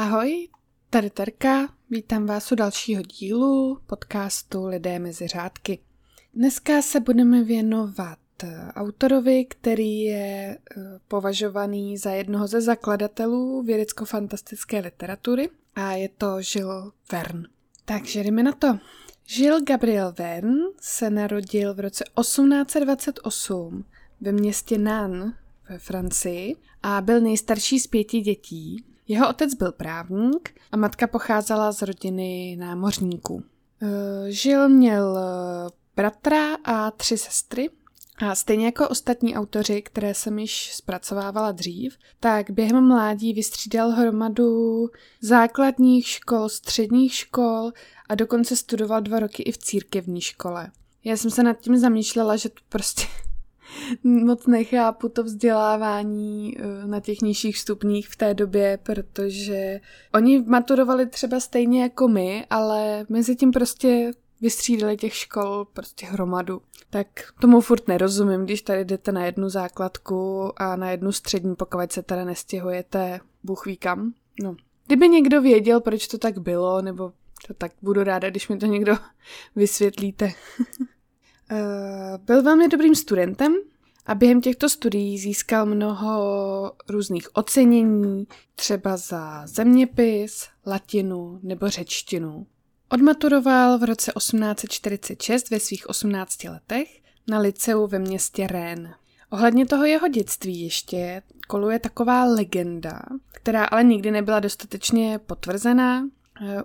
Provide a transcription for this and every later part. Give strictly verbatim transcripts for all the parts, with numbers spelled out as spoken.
Ahoj, tady Terka, vítám vás u dalšího dílu podcastu Lidé mezi řádky. Dneska se budeme věnovat autorovi, který je považovaný za jednoho ze zakladatelů vědecko-fantastické literatury a je to Jules Verne. Takže jdeme na to. Jules Gabriel Verne se narodil v roce osmnáct dvacet osm ve městě Nantes ve Francii a byl nejstarší z pěti dětí. Jeho otec byl právník a matka pocházela z rodiny námořníků. Jules měl bratra a tři sestry a stejně jako ostatní autoři, které jsem již zpracovávala dřív, tak během mládí vystřídal hromadu základních škol, středních škol a dokonce studoval dva roky i v církevní škole. Já jsem se nad tím zamýšlela, že to prostě moc nechápu to vzdělávání na těch nižších stupních v té době, protože oni maturovali třeba stejně jako my, ale mezi tím prostě vystřídali těch škol prostě hromadu. Tak tomu furt nerozumím, když tady jdete na jednu základku a na jednu střední, pokud se teda nestěhujete, bůh ví kam. No. Kdyby někdo věděl, proč to tak bylo, nebo to tak budu ráda, když mi to někdo vysvětlíte. Byl velmi dobrým studentem a během těchto studií získal mnoho různých ocenění, třeba za zeměpis, latinu nebo řečtinu. Odmaturoval v roce osmnáct set čtyřicet šest ve svých osmnácti letech na lyceu ve městě Rennes. Ohledně toho jeho dětství ještě koluje taková legenda, která ale nikdy nebyla dostatečně potvrzená.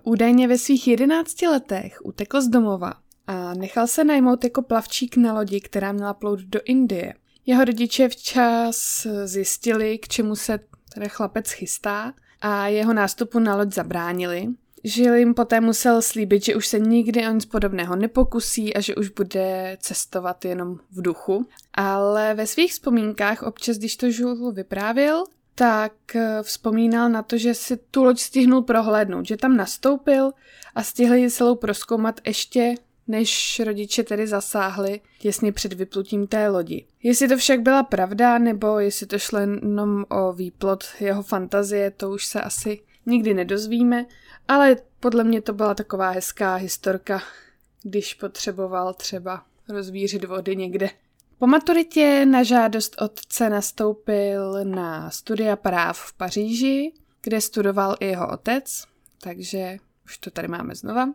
Údajně ve svých jedenácti letech utekl z domova a nechal se najmout jako plavčík na lodi, která měla plout do Indie. Jeho rodiče včas zjistili, k čemu se teda chlapec chystá a jeho nástupu na loď zabránili. Jules jim poté musel slíbit, že už se nikdy o nic podobného nepokusí a že už bude cestovat jenom v duchu. Ale ve svých vzpomínkách občas, když to Jules vyprávěl, tak vzpomínal na to, že si tu loď stihnul prohlédnout, že tam nastoupil a stihl ji celou prozkoumat ještě, než rodiče tedy zasáhli těsně před vyplutím té lodi. Jestli to však byla pravda, nebo jestli to šlo jenom o výplod jeho fantazie, to už se asi nikdy nedozvíme, ale podle mě to byla taková hezká historka, když potřeboval třeba rozvířit vody někde. Po maturitě na žádost otce nastoupil na studia práv v Paříži, kde studoval i jeho otec, takže už to tady máme znova.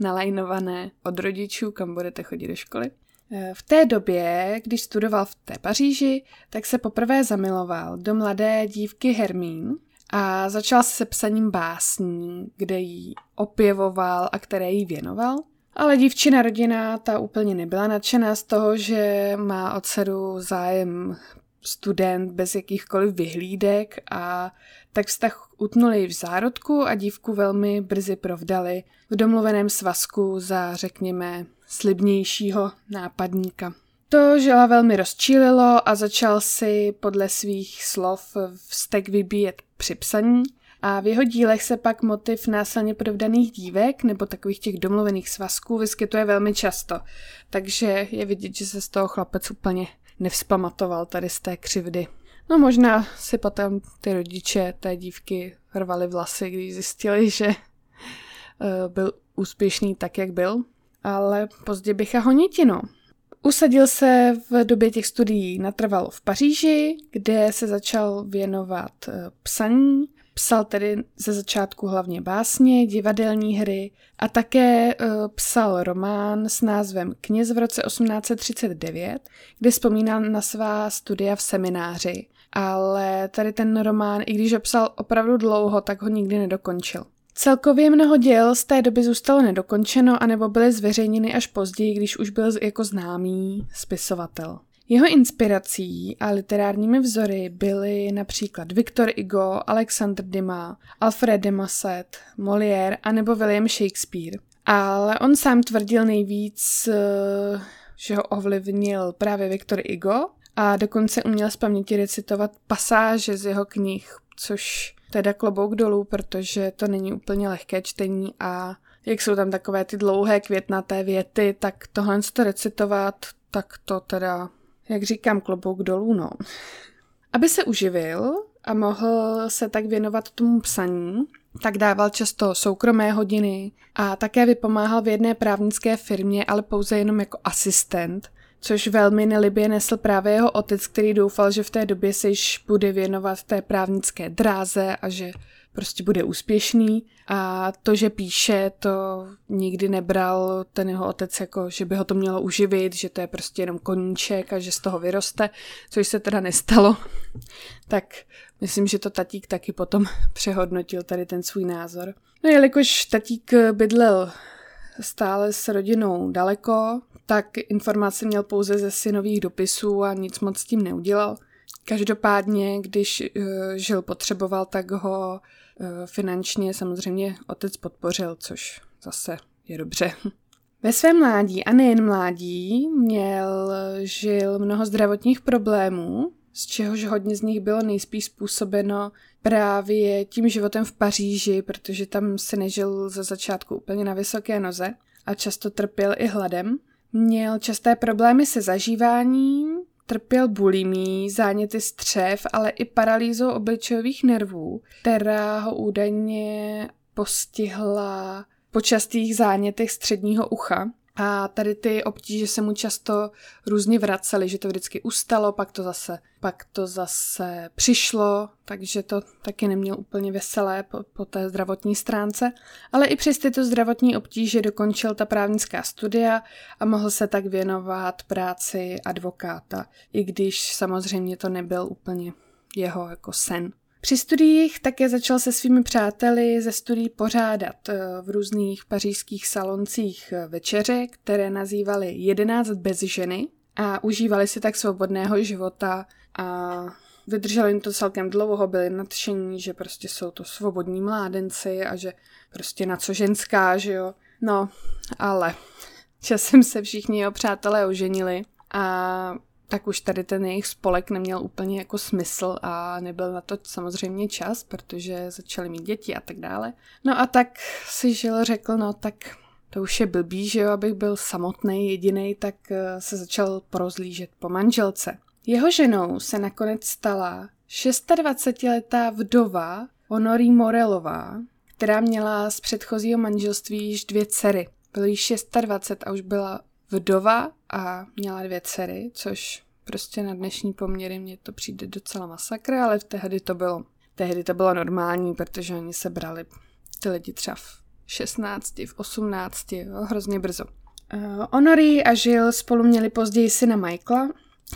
Nalajnované od rodičů, kam budete chodit do školy. V té době, když studoval v té Paříži, tak se poprvé zamiloval do mladé dívky Hermín a začal se psaním básní, kde ji opěvoval a které jí věnoval. Ale dívčina rodina ta úplně nebyla nadšená z toho, že má o dceru zájem student bez jakýchkoliv vyhlídek, a tak vztah utnuli ji v zárodku a dívku velmi brzy provdali v domluveném svazku za, řekněme, slibnějšího nápadníka. To Julese velmi rozčílilo a začal si podle svých slov vztek vybíjet při psaní a v jeho dílech se pak motiv násilně provdaných dívek nebo takových těch domluvených svazků vyskytuje velmi často, takže je vidět, že se z toho chlapec úplně nevzpamatoval tady z té křivdy. No možná si potom ty rodiče té dívky hrvali vlasy, když zjistili, že byl úspěšný tak, jak byl, ale pozdě bycha honitinu. Usadil se v době těch studií natrvalo v Paříži, kde se začal věnovat psaní. Psal tedy ze začátku hlavně básně, divadelní hry a také psal román s názvem Kněz v roce osmnáct set třicet devět, kde vzpomínal na svá studia v semináři. Ale tady ten román, i když ho psal opravdu dlouho, tak ho nikdy nedokončil. Celkově mnoho děl z té doby zůstalo nedokončeno anebo byly zveřejněny až později, když už byl jako známý spisovatel. Jeho inspirací a literárními vzory byly například Viktor Hugo, Alexandre Dumas, Alfred de Musset, Molière a nebo William Shakespeare. Ale on sám tvrdil nejvíc, že ho ovlivnil právě Viktor Hugo a dokonce uměl z paměti recitovat pasáže z jeho knih, což teda klobouk dolů, protože to není úplně lehké čtení a jak jsou tam takové ty dlouhé květnaté věty, tak tohle to recitovat, tak to teda, jak říkám, klobouk dolů, no. Aby se uživil a mohl se tak věnovat tomu psaní, tak dával často soukromé hodiny a také vypomáhal v jedné právnické firmě, ale pouze jenom jako asistent, což velmi nelibě nesl právě jeho otec, který doufal, že v té době se již bude věnovat té právnické dráze a že prostě bude úspěšný. A to, že píše, to nikdy nebral ten jeho otec jako, že by ho to mělo uživit, že to je prostě jenom koníček a že z toho vyroste, což se teda nestalo. Tak myslím, že to tatík taky potom přehodnotil tady ten svůj názor. No jelikož tatík bydlel stále s rodinou daleko, tak informace měl pouze ze synových dopisů a nic moc s tím neudělal. Každopádně, když žil potřeboval, tak ho finančně samozřejmě otec podpořil, což zase je dobře. Ve svém mládí a nejen mládí měl, žil mnoho zdravotních problémů, z čehož hodně z nich bylo nejspíš způsobeno právě tím životem v Paříži, protože tam se nežil ze začátku úplně na vysoké noze a často trpěl i hladem. Měl časté problémy se zažíváním, trpěl bulimí, záněty střev, ale i paralýzou obličejových nervů, která ho údajně postihla po častých zánětech středního ucha. A tady ty obtíže se mu často různě vracely, že to vždycky ustalo, pak to zase, pak to zase přišlo, takže to taky neměl úplně veselé po, po té zdravotní stránce. Ale i přes tyto zdravotní obtíže dokončil ta právnická studia a mohl se tak věnovat práci advokáta, i když samozřejmě to nebyl úplně jeho jako sen. Při studiích také začal se svými přáteli ze studií pořádat v různých pařížských saloncích večeře, které nazývali jedenáct bez ženy a užívali si tak svobodného života a vydrželi jim to celkem dlouho, byli nadšení, že prostě jsou to svobodní mládenci a že prostě na co ženská, že jo. No, ale časem se všichni jeho přátelé oženili a tak už tady ten jejich spolek neměl úplně jako smysl a nebyl na to samozřejmě čas, protože začaly mít děti a tak dále. No a tak si Žil řekl, no tak to už je blbý, že jo, abych byl samotný jedinej, tak se začal porozlížet po manželce. Jeho ženou se nakonec stala dvacetšestiletá vdova Honori Morelová, která měla z předchozího manželství již dvě dcery. Bylo jí dvacet šest a už byla vdova a měla dvě dcery, což prostě na dnešní poměry mně to přijde docela masakr, ale tehdy to bylo, tehdy to bylo normální, protože oni se brali ty lidi třeba v šestnácti, v osmnácti, jo, hrozně brzo. Uh, Honori a Žil spolu měli později syna Michaela,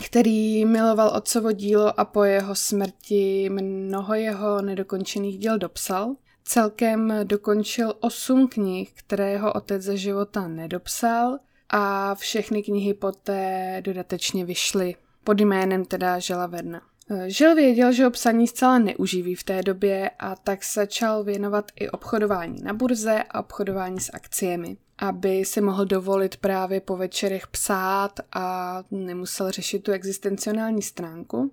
který miloval otcovo dílo a po jeho smrti mnoho jeho nedokončených děl dopsal. Celkem dokončil osm knih, které jeho otec za života nedopsal, a všechny knihy poté dodatečně vyšly pod jménem teda Julese Verna. Žil věděl, že ho psaní zcela neuživí v té době a tak začal věnovat i obchodování na burze a obchodování s akciemi, aby si mohl dovolit právě po večerech psát a nemusel řešit tu existenciální stránku.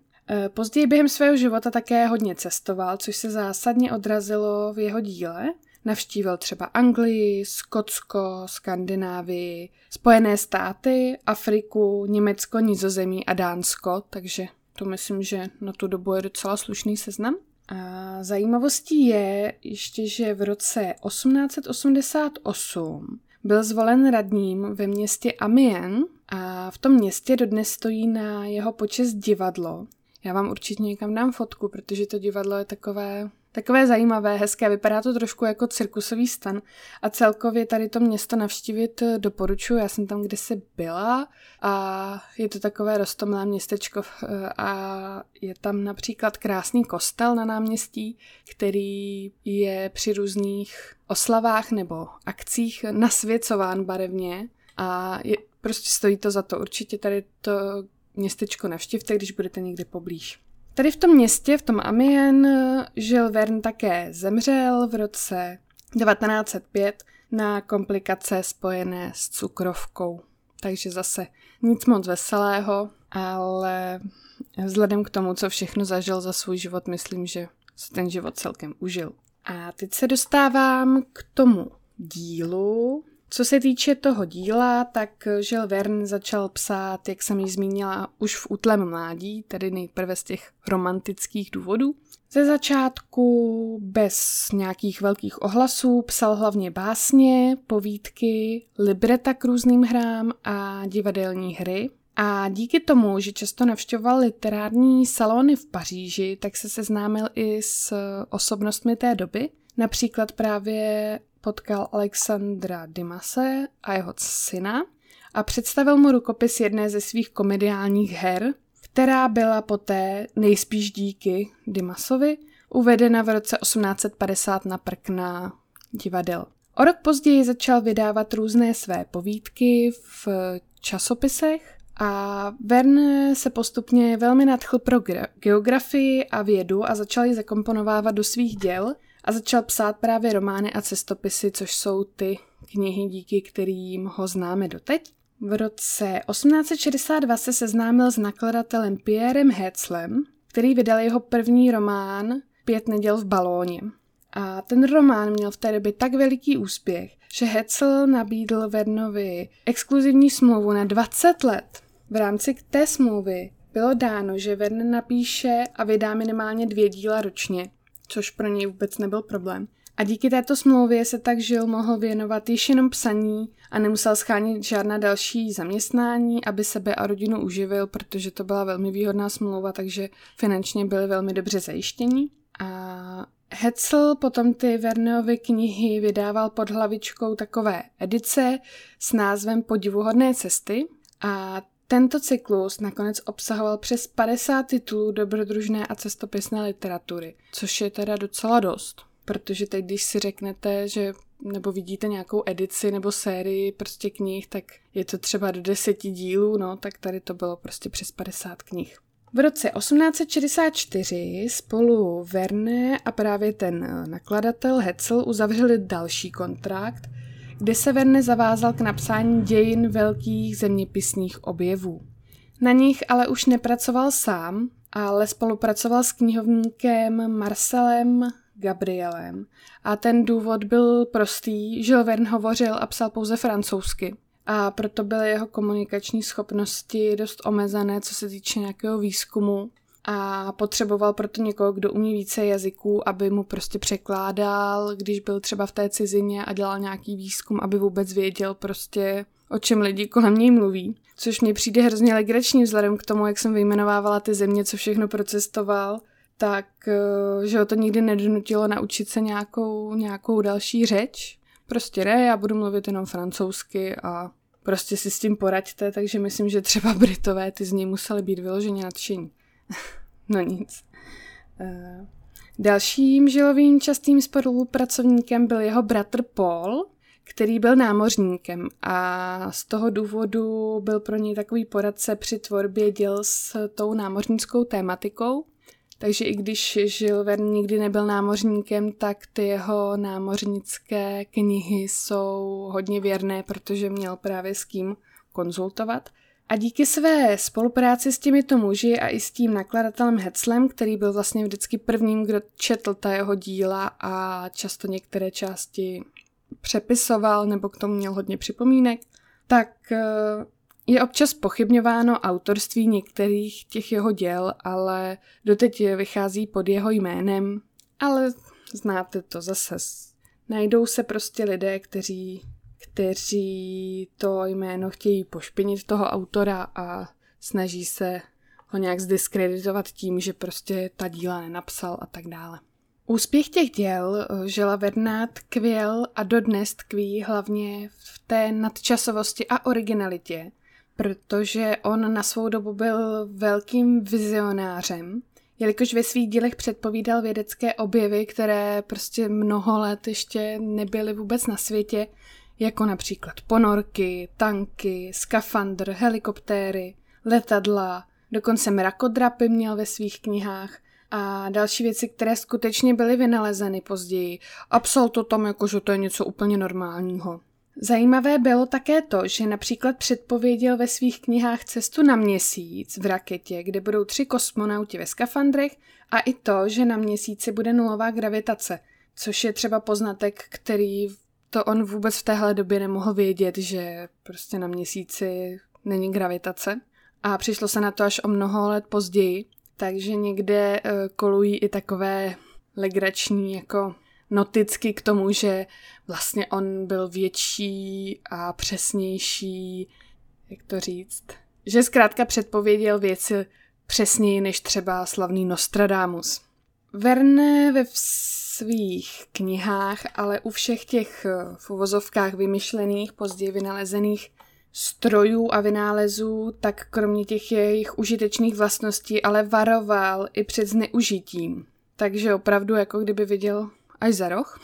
Později během svého života také hodně cestoval, což se zásadně odrazilo v jeho díle. Navštívil třeba Anglii, Skotsko, Skandinávii, Spojené státy, Afriku, Německo, Nizozemí a Dánsko, takže to myslím, že na tu dobu je docela slušný seznam. A zajímavostí je ještě, že v roce osmnáct osmdesát osm byl zvolen radním ve městě Amiens a v tom městě dodnes stojí na jeho počest divadlo. Já vám určitě někam dám fotku, protože to divadlo je takové... Takové zajímavé, hezké, vypadá to trošku jako cirkusový stan a celkově tady to město navštívit doporučuji, já jsem tam kdysi byla a je to takové roztomilé městečko a je tam například krásný kostel na náměstí, který je při různých oslavách nebo akcích nasvěcován barevně a je, prostě stojí to za to, určitě tady to městečko navštivte, když budete někde poblíž. Tady v tom městě, v tom Amiens, Jules Verne také zemřel v roce devatenáct set pět na komplikace spojené s cukrovkou. Takže zase nic moc veselého, ale vzhledem k tomu, co všechno zažil za svůj život, myslím, že se ten život celkem užil. A teď se dostávám k tomu dílu, Co se týče toho díla, tak Jules Verne začal psát, jak jsem ji zmínila, už v útlém mládí, tedy nejprve z těch romantických důvodů. Ze začátku bez nějakých velkých ohlasů psal hlavně básně, povídky, libreta k různým hrám a divadelní hry. A díky tomu, že často navštěvoval literární salony v Paříži, tak se seznámil i s osobnostmi té doby. Například právě potkal Alexandra Dumase a jeho syna a představil mu rukopis jedné ze svých komediálních her, která byla poté nejspíš díky Dumasovi uvedena v roce osmnáct set padesát na prkna divadel. O rok později začal vydávat různé své povídky v časopisech, a Verne se postupně velmi nadchl pro geografii a vědu a začal ji zakomponovávat do svých děl a začal psát právě romány a cestopisy, což jsou ty knihy, díky kterým ho známe doteď. V roce osmnáct set šedesát dva se seznámil s nakladatelem Pierrem Hetzlem, který vydal jeho první román Pět neděl v balóně. A ten román měl v té době tak veliký úspěch, že Hetzel nabídl Vernovi exkluzivní smlouvu na dvacet let. V rámci té smlouvy bylo dáno, že Verne napíše a vydá minimálně dvě díla ročně, což pro něj vůbec nebyl problém. A díky této smlouvě se tak Jules mohl věnovat již jenom psaní a nemusel shánět žádná další zaměstnání, aby sebe a rodinu uživil, protože to byla velmi výhodná smlouva, takže finančně byli velmi dobře zajištěni. A Hetzel potom ty Verneovy knihy vydával pod hlavičkou takové edice s názvem Podivuhodné cesty a tento cyklus nakonec obsahoval přes padesát titulů dobrodružné a cestopisné literatury, což je teda docela dost, protože teď, když si řeknete, že nebo vidíte nějakou edici nebo sérii prostě knih, tak je to třeba do deseti dílů, no tak tady to bylo prostě přes padesát knih. V roce osmnáct set šedesát čtyři spolu Verne a právě ten nakladatel Hetzel uzavřeli další kontrakt, kde se Verne zavázal k napsání dějin velkých zeměpisných objevů. Na nich ale už nepracoval sám, ale spolupracoval s knihovníkem Marcelem Gabrielem. A ten důvod byl prostý, že Verne hovořil a psal pouze francouzsky. A proto byly jeho komunikační schopnosti dost omezené, co se týče nějakého výzkumu. A potřeboval proto někoho, kdo umí více jazyků, aby mu prostě překládal, když byl třeba v té cizině a dělal nějaký výzkum, aby vůbec věděl prostě, o čem lidi kolem něj mluví. Což mně přijde hrozně legrační vzhledem k tomu, jak jsem vyjmenovávala ty země, co všechno procestoval, tak že ho to nikdy nedonutilo naučit se nějakou, nějakou další řeč. Prostě ne, já budu mluvit jenom francouzsky a prostě si s tím poraďte, takže myslím, že třeba Britové ty z něj museli být vyloženě nadšení. No nic. Uh, dalším Julesovým častým spolupracovníkem byl jeho bratr Paul, který byl námořníkem a z toho důvodu byl pro něj takový poradce při tvorbě děl s tou námořnickou tématikou. Takže i když Jules Verne nikdy nebyl námořníkem, tak ty jeho námořnické knihy jsou hodně věrné, protože měl právě s kým konzultovat. A díky své spolupráci s těmito muži a i s tím nakladatelem Hetzlem, který byl vlastně vždycky prvním, kdo četl ta jeho díla a často některé části přepisoval nebo k tomu měl hodně připomínek, tak je občas pochybňováno autorství některých těch jeho děl, ale doteď vychází pod jeho jménem. Ale znáte to zase. Najdou se prostě lidé, kteří, kteří to jméno chtějí pošpinit toho autora a snaží se ho nějak zdiskreditovat tím, že prostě ta díla nenapsal a tak dále. Úspěch těch děl Julese Verna tkvěl a dodnes tkví hlavně v té nadčasovosti a originalitě, protože on na svou dobu byl velkým vizionářem, jelikož ve svých dílech předpovídal vědecké objevy, které prostě mnoho let ještě nebyly vůbec na světě, jako například ponorky, tanky, skafandr, helikoptéry, letadla, dokonce mrakodrapy měl ve svých knihách a další věci, které skutečně byly vynalezeny později. A psal to tam jako, že to je něco úplně normálního. Zajímavé bylo také to, že například předpověděl ve svých knihách cestu na měsíc v raketě, kde budou tři kosmonauti ve skafandrech a i to, že na měsíci bude nulová gravitace, což je třeba poznatek, který to on vůbec v téhle době nemohl vědět, že prostě na měsíci není gravitace. A přišlo se na to až o mnoho let později, takže někde kolují i takové legrační jako noticky k tomu, že vlastně on byl větší a přesnější, jak to říct, že zkrátka předpověděl věci přesněji než třeba slavný Nostradamus. Verne ve svých knihách, ale u všech těch v uvozovkách vymyšlených, později vynalezených strojů a vynálezů, tak kromě těch jejich užitečných vlastností, ale varoval i před zneužitím. Takže opravdu jako kdyby viděl až za roh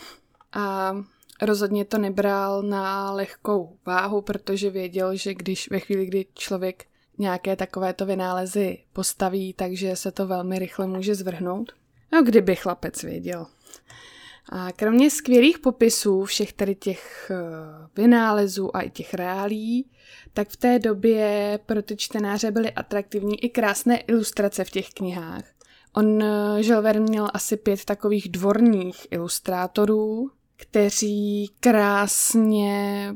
a rozhodně to nebral na lehkou váhu, protože věděl, že když ve chvíli, kdy člověk nějaké takovéto vynálezy postaví, takže se to velmi rychle může zvrhnout. No, kdyby chlapec věděl. A kromě skvělých popisů všech tady těch vynálezů a i těch reálí, tak v té době pro ty čtenáře byly atraktivní i krásné ilustrace v těch knihách. On, Jules Verne, měl asi pět takových dvorních ilustrátorů, kteří krásně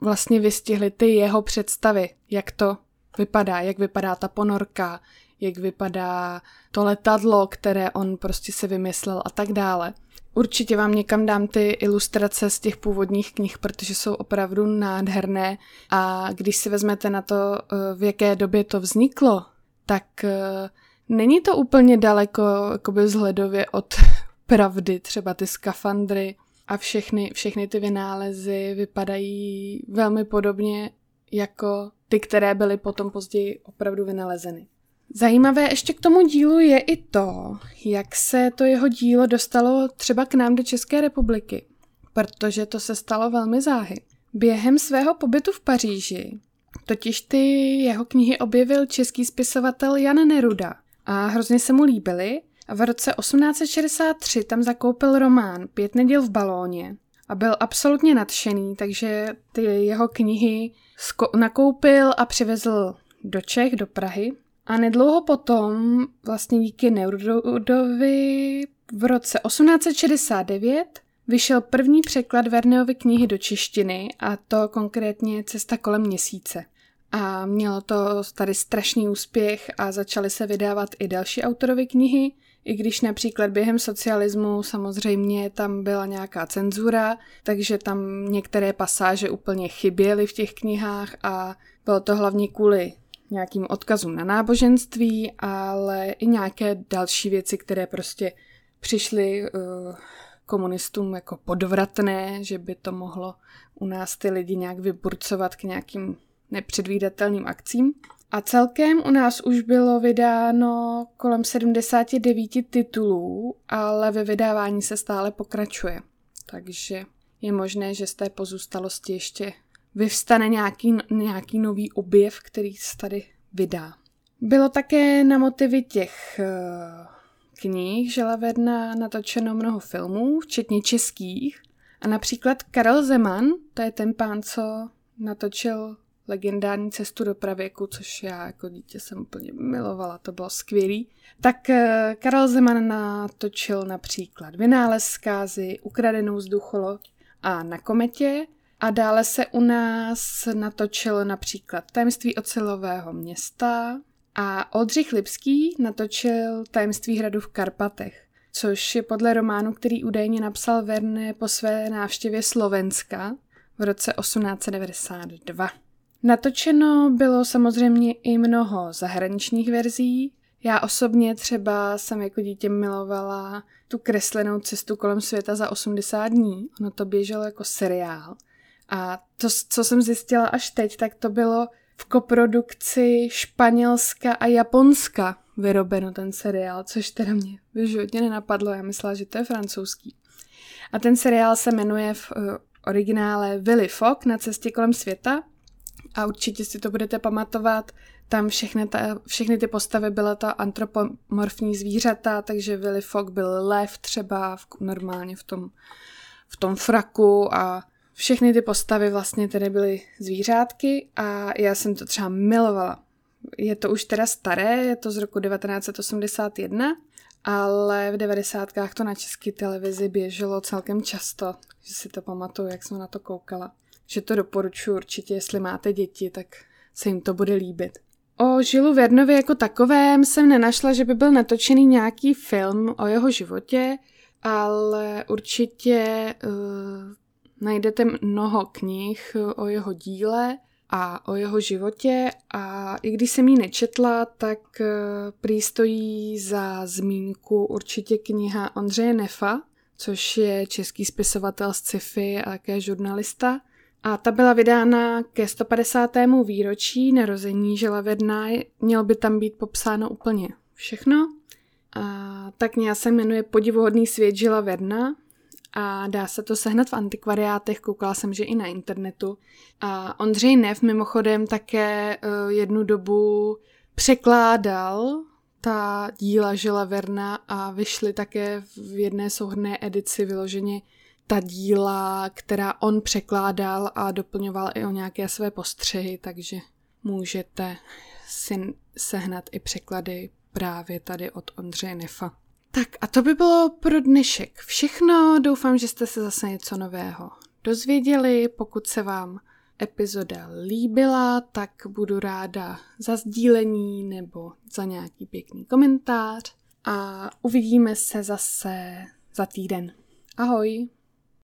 vlastně vystihli ty jeho představy, jak to vypadá, jak vypadá ta ponorka, jak vypadá to letadlo, které on prostě si vymyslel a tak dále. Určitě vám někam dám ty ilustrace z těch původních knih, protože jsou opravdu nádherné a když si vezmete na to, v jaké době to vzniklo, tak není to úplně daleko jakoby vzhledově od pravdy, třeba ty skafandry a všechny, všechny ty vynálezy vypadají velmi podobně jako ty, které byly potom později opravdu vynalezeny. Zajímavé ještě k tomu dílu je i to, jak se to jeho dílo dostalo třeba k nám do České republiky, protože to se stalo velmi záhy. Během svého pobytu v Paříži totiž ty jeho knihy objevil český spisovatel Jan Neruda a hrozně se mu líbily a v roce osmnáct set šedesát tři tam zakoupil román Pět neděl v balóně a byl absolutně nadšený, takže ty jeho knihy sko- nakoupil a přivezl do Čech, do Prahy. A nedlouho potom, vlastně díky Nerudovi, v roce osmnáct set šedesát devět vyšel první překlad Verneovy knihy do češtiny, a to konkrétně Cesta kolem měsíce. A mělo to tady strašný úspěch a začaly se vydávat i další autorovy knihy, i když například během socialismu samozřejmě tam byla nějaká cenzura, takže tam některé pasáže úplně chyběly v těch knihách a bylo to hlavně kvůli nějakým odkazům na náboženství, ale i nějaké další věci, které prostě přišly komunistům jako podvratné, že by to mohlo u nás ty lidi nějak vyburcovat k nějakým nepředvídatelným akcím. A celkem u nás už bylo vydáno kolem sedmdesáti devíti titulů, ale ve vydávání se stále pokračuje. Takže je možné, že z té pozůstalosti ještě vyvstane nějaký, nějaký nový objev, který se tady vydá. Bylo také na motivy těch e, knih Julese Verna natočeno mnoho filmů, včetně českých. A například Karel Zeman, to je ten pán, co natočil legendární Cestu do pravěku, což já jako dítě jsem úplně milovala, to bylo skvělý. Tak e, Karel Zeman natočil například Vynález skázy, Ukradenou vzducholoď a Na kometě. A dále se u nás natočil například Tajemství ocelového města a Oldřich Lipský natočil Tajemství hradu v Karpatech, což je podle románu, který údajně napsal Verne po své návštěvě Slovenska v roce osmnáct set devadesát dva. Natočeno bylo samozřejmě i mnoho zahraničních verzí. Já osobně třeba jsem jako dítě milovala tu kreslenou Cestu kolem světa za osmdesát dní. Ono to běželo jako seriál. A to, co jsem zjistila až teď, tak to bylo v koprodukci Španělska a Japonska vyrobeno ten seriál, což teda mě v životě nenapadlo, já myslela, že to je francouzský. A ten seriál se jmenuje v originále Willy Fog na cestě kolem světa a určitě si to budete pamatovat, tam všechny, ta, všechny ty postavy byla ta antropomorfní zvířata, takže Willy Fog byl lev třeba v, normálně v tom, v tom fraku a všechny ty postavy vlastně tedy byly zvířátky a já jsem to třeba milovala. Je to už teda staré, je to z roku devatenáct set osmdesát jedna ale v devadesátkách to na české televizi běželo celkem často, že si to pamatuju, jak jsem na to koukala. Že to doporučuji určitě, jestli máte děti, tak se jim to bude líbit. O Julesu Vernovi jako takovém jsem nenašla, že by byl natočený nějaký film o jeho životě, ale určitě uh, najdete mnoho knih o jeho díle a o jeho životě, a i když jsem ji nečetla, tak uh, prý stojí za zmínku určitě kniha Ondřeje Nefa, což je český spisovatel z sci-fi a také žurnalista. A ta byla vydána ke sto padesátému výročí narození Julese Verna. Mělo by tam být popsáno úplně všechno. A ta kniha se jmenuje Podivuhodný svět Julese Verna a dá se to sehnat v antikvariátech, koukala jsem, že i na internetu. A Ondřej Nef mimochodem také jednu dobu překládal ta díla Julese Verna a vyšly také v jedné souhrnné edici vyloženě ta díla, která on překládal a doplňoval i o nějaké své postřehy, takže můžete si sehnat i překlady právě tady od Ondřeje Nefa. Tak a to by bylo pro dnešek všechno. Doufám, že jste se zase něco nového dozvěděli. Pokud se vám epizoda líbila, tak budu ráda za sdílení nebo za nějaký pěkný komentář. A uvidíme se zase za týden. Ahoj!